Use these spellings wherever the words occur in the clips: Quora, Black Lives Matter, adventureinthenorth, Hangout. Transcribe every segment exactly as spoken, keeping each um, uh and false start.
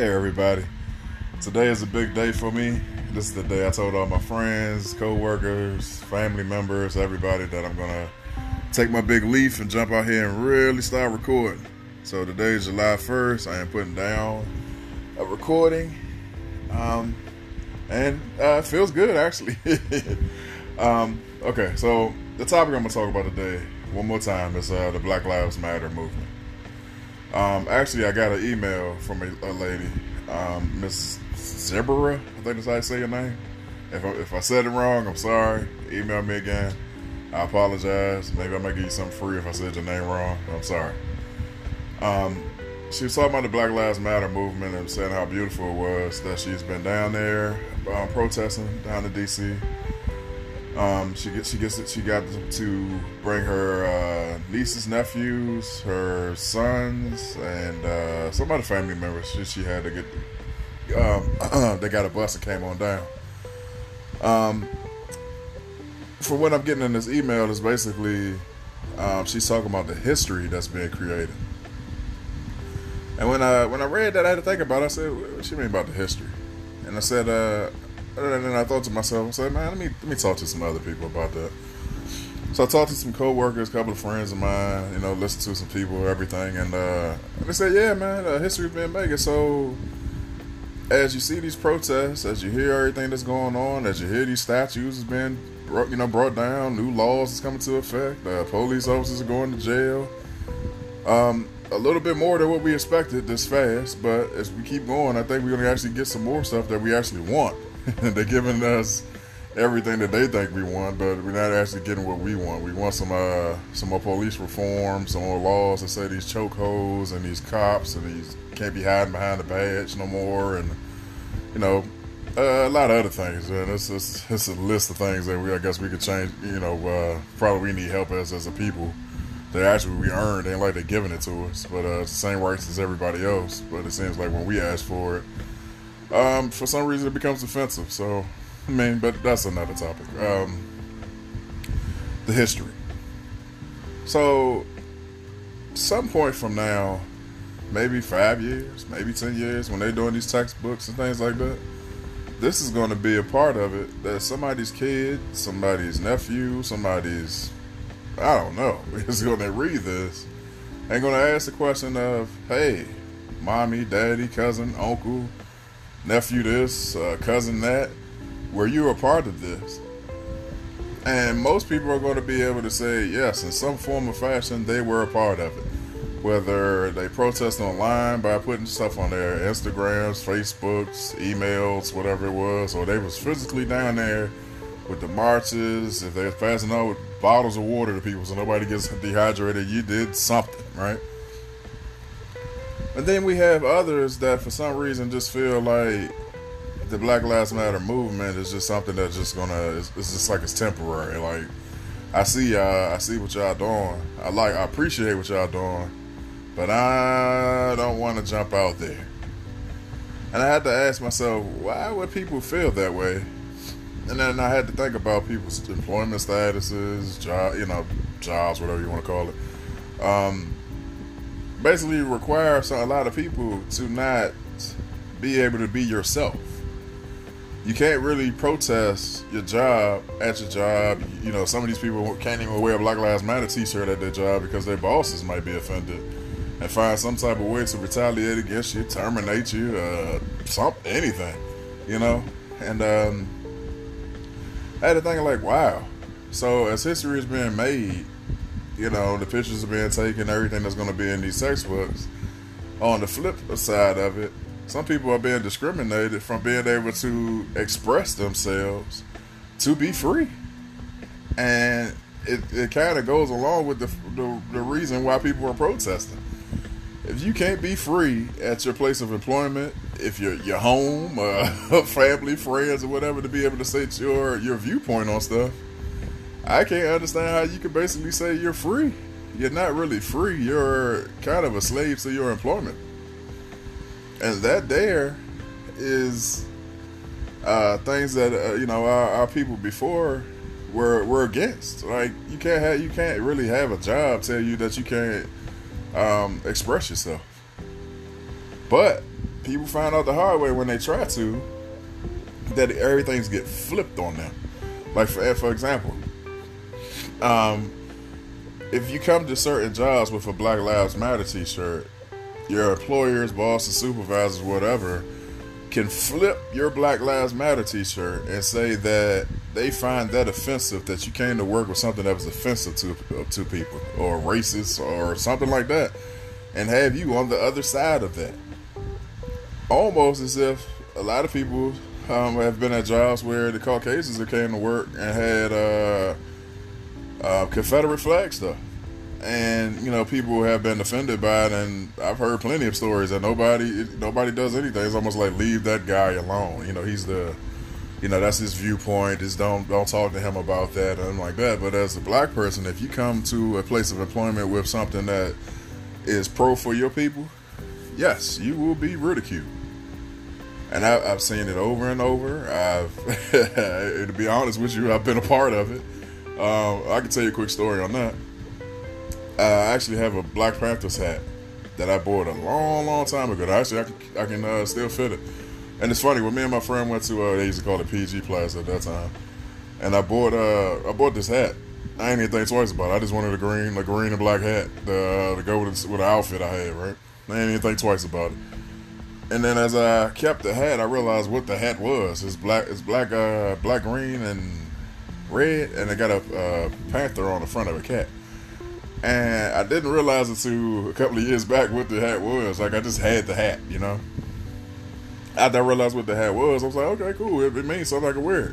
Hey everybody, today is a big day for me. This is the day I told all my friends, co-workers, family members, everybody that I'm going to take my big leaf and jump out here and really start recording. So today is July first, I am putting down a recording, um, and uh, it feels good actually. um, okay, so the topic I'm going to talk about today, one more time, is uh, the Black Lives Matter movement. Um, actually, I got an email from a, a lady, um, Miss Zebra, I think that's how you say your name. If I, if I said it wrong, I'm sorry. Email me again. I apologize. Maybe I might give you something free if I said your name wrong. I'm sorry. Um, she was talking about the Black Lives Matter movement and saying how beautiful it was that she's been down there um, protesting down in D C Um, she gets, she gets, she got to bring her, uh, nieces, nephews, her sons, and, uh, some other family members. She, she had to get, um, they got a bus and came on down. Um, for what I'm getting in this email is basically, um, she's talking about the history that's being created. And when I, when I read that, I had to think about it. I said, what do you mean about the history? And I said, uh. And then I thought to myself, I said, man, let me let me talk to some other people about that. So I talked to some coworkers, a couple of friends of mine, you know, listened to some people, everything, and uh, they said, yeah, man, uh, history's been making. So as you see these protests, as you hear everything that's going on, as you hear these statues is being, you know, brought down, new laws is coming to effect, uh, police officers are going to jail. Um, a little bit more than what we expected this fast, but as we keep going, I think we're gonna actually get some more stuff that we actually want. They're giving us everything that they think we want, but we're not actually getting what we want. We want some uh, some more police reform, some more laws that say these chokeholds and these cops and these can't be hiding behind the badge no more, and you know uh, a lot of other things. Man, it's just it's a list of things that we I guess we could change. You know, uh, probably we need help as as a people. That actually we earned, ain't like they're giving it to us, but uh, it's the same rights as everybody else. But it seems like when we ask for it. Um, for some reason it becomes offensive, so, I mean, but that's another topic, um, the history. So, some point from now, maybe five years, maybe ten years, when they're doing these textbooks and things like that, this is going to be a part of it that somebody's kid, somebody's nephew, somebody's, I don't know, is going to read this, and going to ask the question of, hey, mommy, daddy, cousin, uncle, nephew this, uh, cousin that, were you a part of this? And most people are going to be able to say yes, in some form or fashion, they were a part of it. Whether they protest online by putting stuff on their Instagrams, Facebooks, emails, whatever it was, or they was physically down there with the marches, if they was passing out with bottles of water to people so nobody gets dehydrated, you did something, right? And then we have others that for some reason just feel like the Black Lives Matter movement is just something that's just gonna, it's, it's just like it's temporary. Like, I see y'all, I see what y'all doing. I like, I appreciate what y'all doing, but I don't want to jump out there. And I had to ask myself, why would people feel that way? And then I had to think about people's employment statuses, job, you know, jobs, whatever you want to call it. Um, basically requires a lot of people to not be able to be yourself. You can't really protest your job at your job. You know, some of these people can't even wear a Black Lives Matter t-shirt at their job because their bosses might be offended and find some type of way to retaliate against you, terminate you, uh, something, anything, you know? And um, I had to think like, wow. So as history is being made, you know, the pictures are being taken, everything that's going to be in these textbooks. On the flip side of it, some people are being discriminated from being able to express themselves to be free. And it, it kind of goes along with the, the the reason why people are protesting. If you can't be free at your place of employment, if you're your home, uh, family, friends, or whatever, to be able to state your, your viewpoint on stuff, I can't understand how you could basically say you're free. You're not really free. You're kind of a slave to your employment. And that there is uh, things that, uh, you know, our, our people before were were against. Like, you can't have, you can't really have a job tell you that you can't um, express yourself. But people find out the hard way when they try to that everything's get flipped on them. Like for for example, um, if you come to certain jobs with a Black Lives Matter t-shirt, your employers, bosses, supervisors, whatever, can flip your Black Lives Matter t-shirt and say that they find that offensive, that you came to work with something that was offensive to to people or racist or something like that, and have you on the other side of that. Almost as if a lot of people um, have been at jobs where the Caucasians that came to work and had uh, uh, Confederate flag stuff. And, you know, people have been offended by it, and I've heard plenty of stories that nobody nobody does anything. It's almost like, leave that guy alone. You know, he's the, you know, that's his viewpoint. Just don't don't talk to him about that and like that. But as a black person, if you come to a place of employment with something that is pro for your people, yes, you will be ridiculed. And I, I've seen it over and over. I've, to be honest with you, I've been a part of it. Um, I can tell you a quick story on that. I actually have a Black Panthers hat that I bought a long, long time ago. Actually, I can, I can uh, still fit it. And it's funny, when me and my friend went to, uh, they used to call it P G Plaza at that time, and I bought uh, I bought this hat. I ain't even think twice about it. I just wanted a green, a green and black hat to, uh, to go with, with the outfit I had, right? I ain't even think twice about it. And then as I kept the hat, I realized what the hat was. It's black, it's black, uh, black, green, and red, and it got a uh, panther on the front of a cat. And I didn't realize it until a couple of years back what the hat was. Like, I just had the hat, you know? After I realized what the hat was, I was like, okay, cool. It, it means something I can wear it.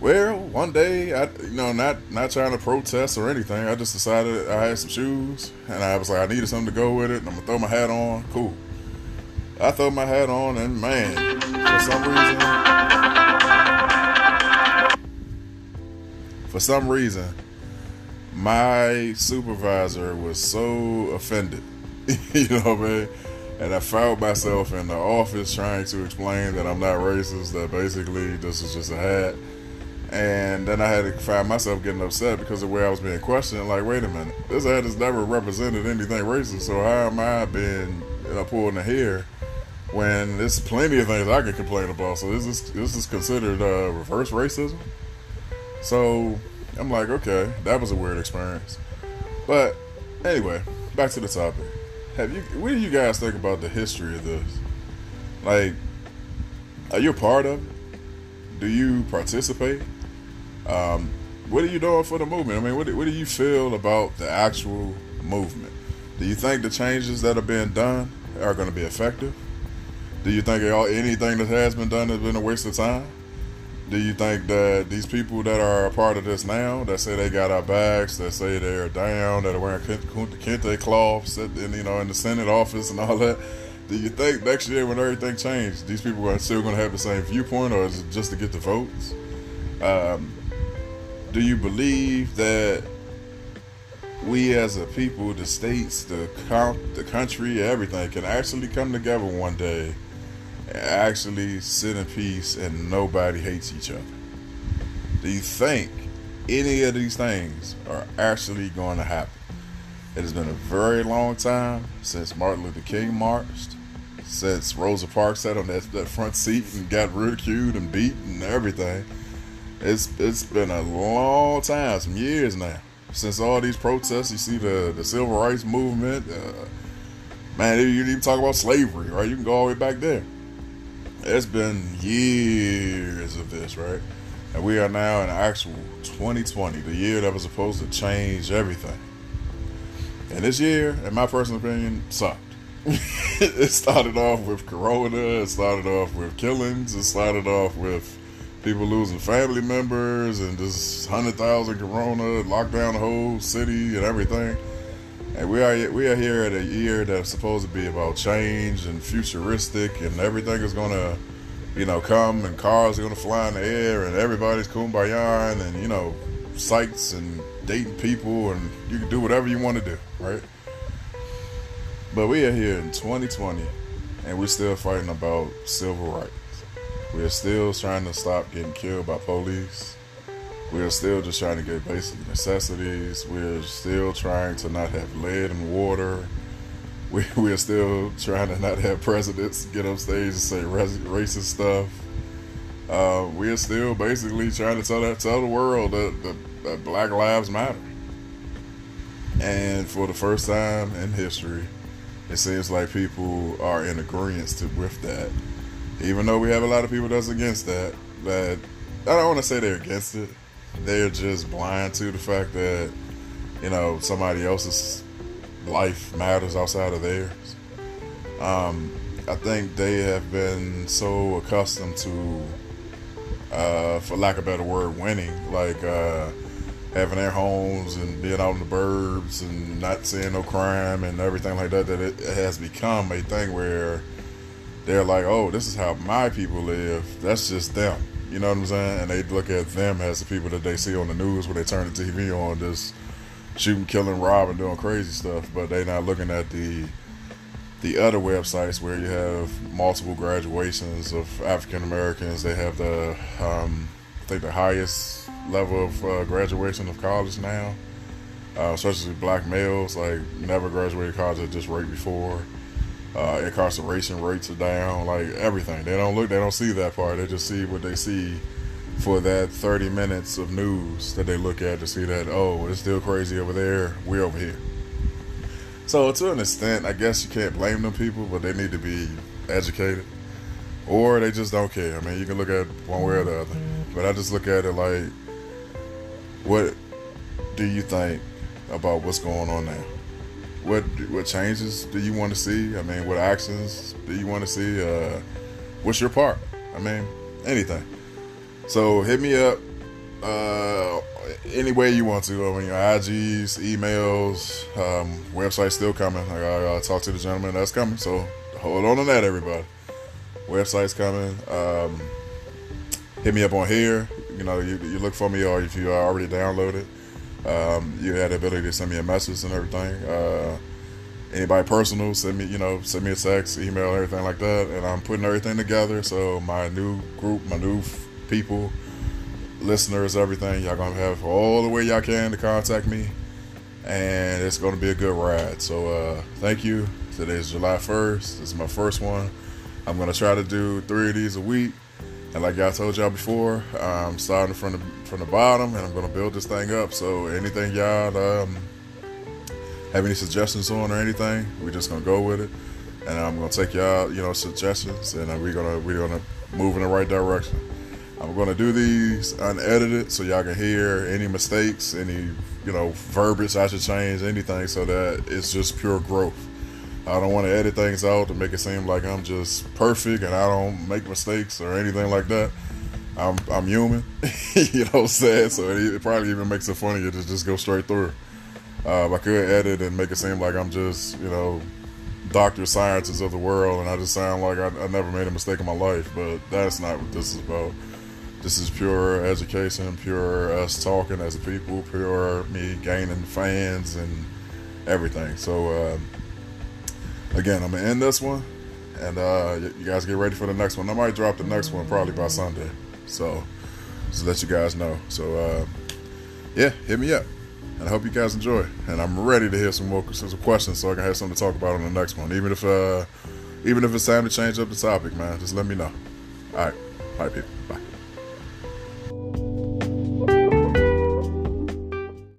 Well, one day, I, you know, not, not trying to protest or anything. I just decided I had some shoes. And I was like, I needed something to go with it. And I'm going to throw my hat on. Cool. I throw my hat on, and man, for some reason... For some reason... my supervisor was so offended, you know what I mean? And I found myself in the office trying to explain that I'm not racist, that basically this is just a hat. And then I had to find myself getting upset because of the way I was being questioned. Like, wait a minute, this hat has never represented anything racist, so how am I being you know, pulled in here when there's plenty of things I can complain about? So this is, this is considered uh, reverse racism? So... I'm like, okay, that was a weird experience. But anyway, back to the topic. Have you? What do you guys think about the history of this? Like, are you a part of it? Do you participate? Um, what are you doing for the movement? I mean, what do, what do you feel about the actual movement? Do you think the changes that are being done are going to be effective? Do you think anything that has been done has been a waste of time? Do you think that these people that are a part of this now, that say they got our backs, that say they're down, that are wearing kente cloths, and, you know, in the Senate office and all that, do you think next year when everything changes, these people are still going to have the same viewpoint, or is it just to get the votes? Um, do you believe that we as a people, the states, the com- the country, everything, can actually come together one day? Actually sit in peace and nobody hates each other? Do you think any of these things are actually going to happen? It has been a very long time since Martin Luther King marched, since Rosa Parks sat on that, that front seat and got ridiculed and beat and everything. It's it's been a long time, some years now, since all these protests. You see the, the civil rights movement. Uh, man, you didn't even talk about slavery, right? You can go all the way back there. It's been years of this, right? And we are now in actual twenty twenty, the year that was supposed to change everything. And this year, in my personal opinion, sucked. It started off with Corona. It started off with killings. It started off with people losing family members and just one hundred thousand Corona, locked down the whole city and everything. And we are we are here at a year that's supposed to be about change and futuristic, and everything is gonna, you know, come, and cars are gonna fly in the air, and everybody's kumbaya, and, and you know, sights and dating people, and you can do whatever you want to do, right? But we are here in twenty twenty, and we're still fighting about civil rights. We are still trying to stop getting killed by police. We're still just trying to get basic necessities. We're still trying to not have lead and water. we, we're still trying to not have presidents get up stage and say racist stuff. Uh, we're still basically trying to tell that, tell the world that, that, that Black Lives Matter. And for the first time in history, it seems like people are in agreement to, with that. Even though we have a lot of people that's against that, that I don't want to say they're against it. They're just blind to the fact that, you know, somebody else's life matters outside of theirs. Um, I think they have been so accustomed to, uh, for lack of a better word, winning. Like uh, having their homes and being out in the burbs and not seeing no crime and everything like that, that it has become a thing where they're like, oh, this is how my people live. That's just them. You know what I'm saying? And they look at them as the people that they see on the news when they turn the T V on, just shooting, killing, robbing, doing crazy stuff. But they're not looking at the the other websites where you have multiple graduations of African Americans. They have the, um, I think the highest level of uh, graduation of college now, uh, especially black males. Like, never graduated college at this rate before. Uh, incarceration rates are down, like everything. They don't look, they don't see that part. They just see what they see for that thirty minutes of news that they look at to see that, oh, it's still crazy over there, we're over here. So to an extent, I guess you can't blame them people, but they need to be educated. Or they just don't care. I mean, you can look at one way or the other. But I just look at it like, what do you think about what's going on now? What what changes do you want to see? I mean, what actions do you want to see? Uh, what's your part? I mean, anything. So hit me up uh, any way you want to. I mean, your I Gs, emails, um, website's still coming. I gotta talk to the gentleman that's coming. So hold on to that, everybody. Website's coming. Um, hit me up on here. You know, you, you look for me, or if you already downloaded. Um, you had the ability to send me a message and everything. Uh, anybody personal, send me, you know, send me a text, email, everything like that. And I'm putting everything together. So my new group, my new f- people, listeners, everything, y'all gonna have all the way y'all can to contact me. And it's gonna be a good ride. So uh, thank you. Today's July first. This is my first one. I'm gonna try to do three of these a week. And like I told y'all before, I'm starting from the from the bottom, and I'm gonna build this thing up. So anything y'all um, have any suggestions on or anything, we're just gonna go with it. And I'm gonna take y'all, you know, suggestions, and we're gonna we're gonna move in the right direction. I'm gonna do these unedited, so y'all can hear any mistakes, any you know verbiage I should change, anything, so that it's just pure growth. I don't want to edit things out to make it seem like I'm just perfect and I don't make mistakes or anything like that. I'm I'm human, you know what I'm saying? So it, it probably even makes it funnier to just go straight through. Uh, I could edit and make it seem like I'm just, you know, doctor scientist of the world and I just sound like I, I never made a mistake in my life, but that's not what this is about. This is pure education, pure us talking as a people, pure me gaining fans and everything. So, uh, Again, I'm going to end this one, and uh, you guys get ready for the next one. I might drop the next one probably by Sunday, so just to let you guys know. So, uh, yeah, hit me up, and I hope you guys enjoy. And I'm ready to hear some more some questions so I can have something to talk about on the next one. Even if, uh, even if it's time to change up the topic, man, just let me know. All right. All right, people.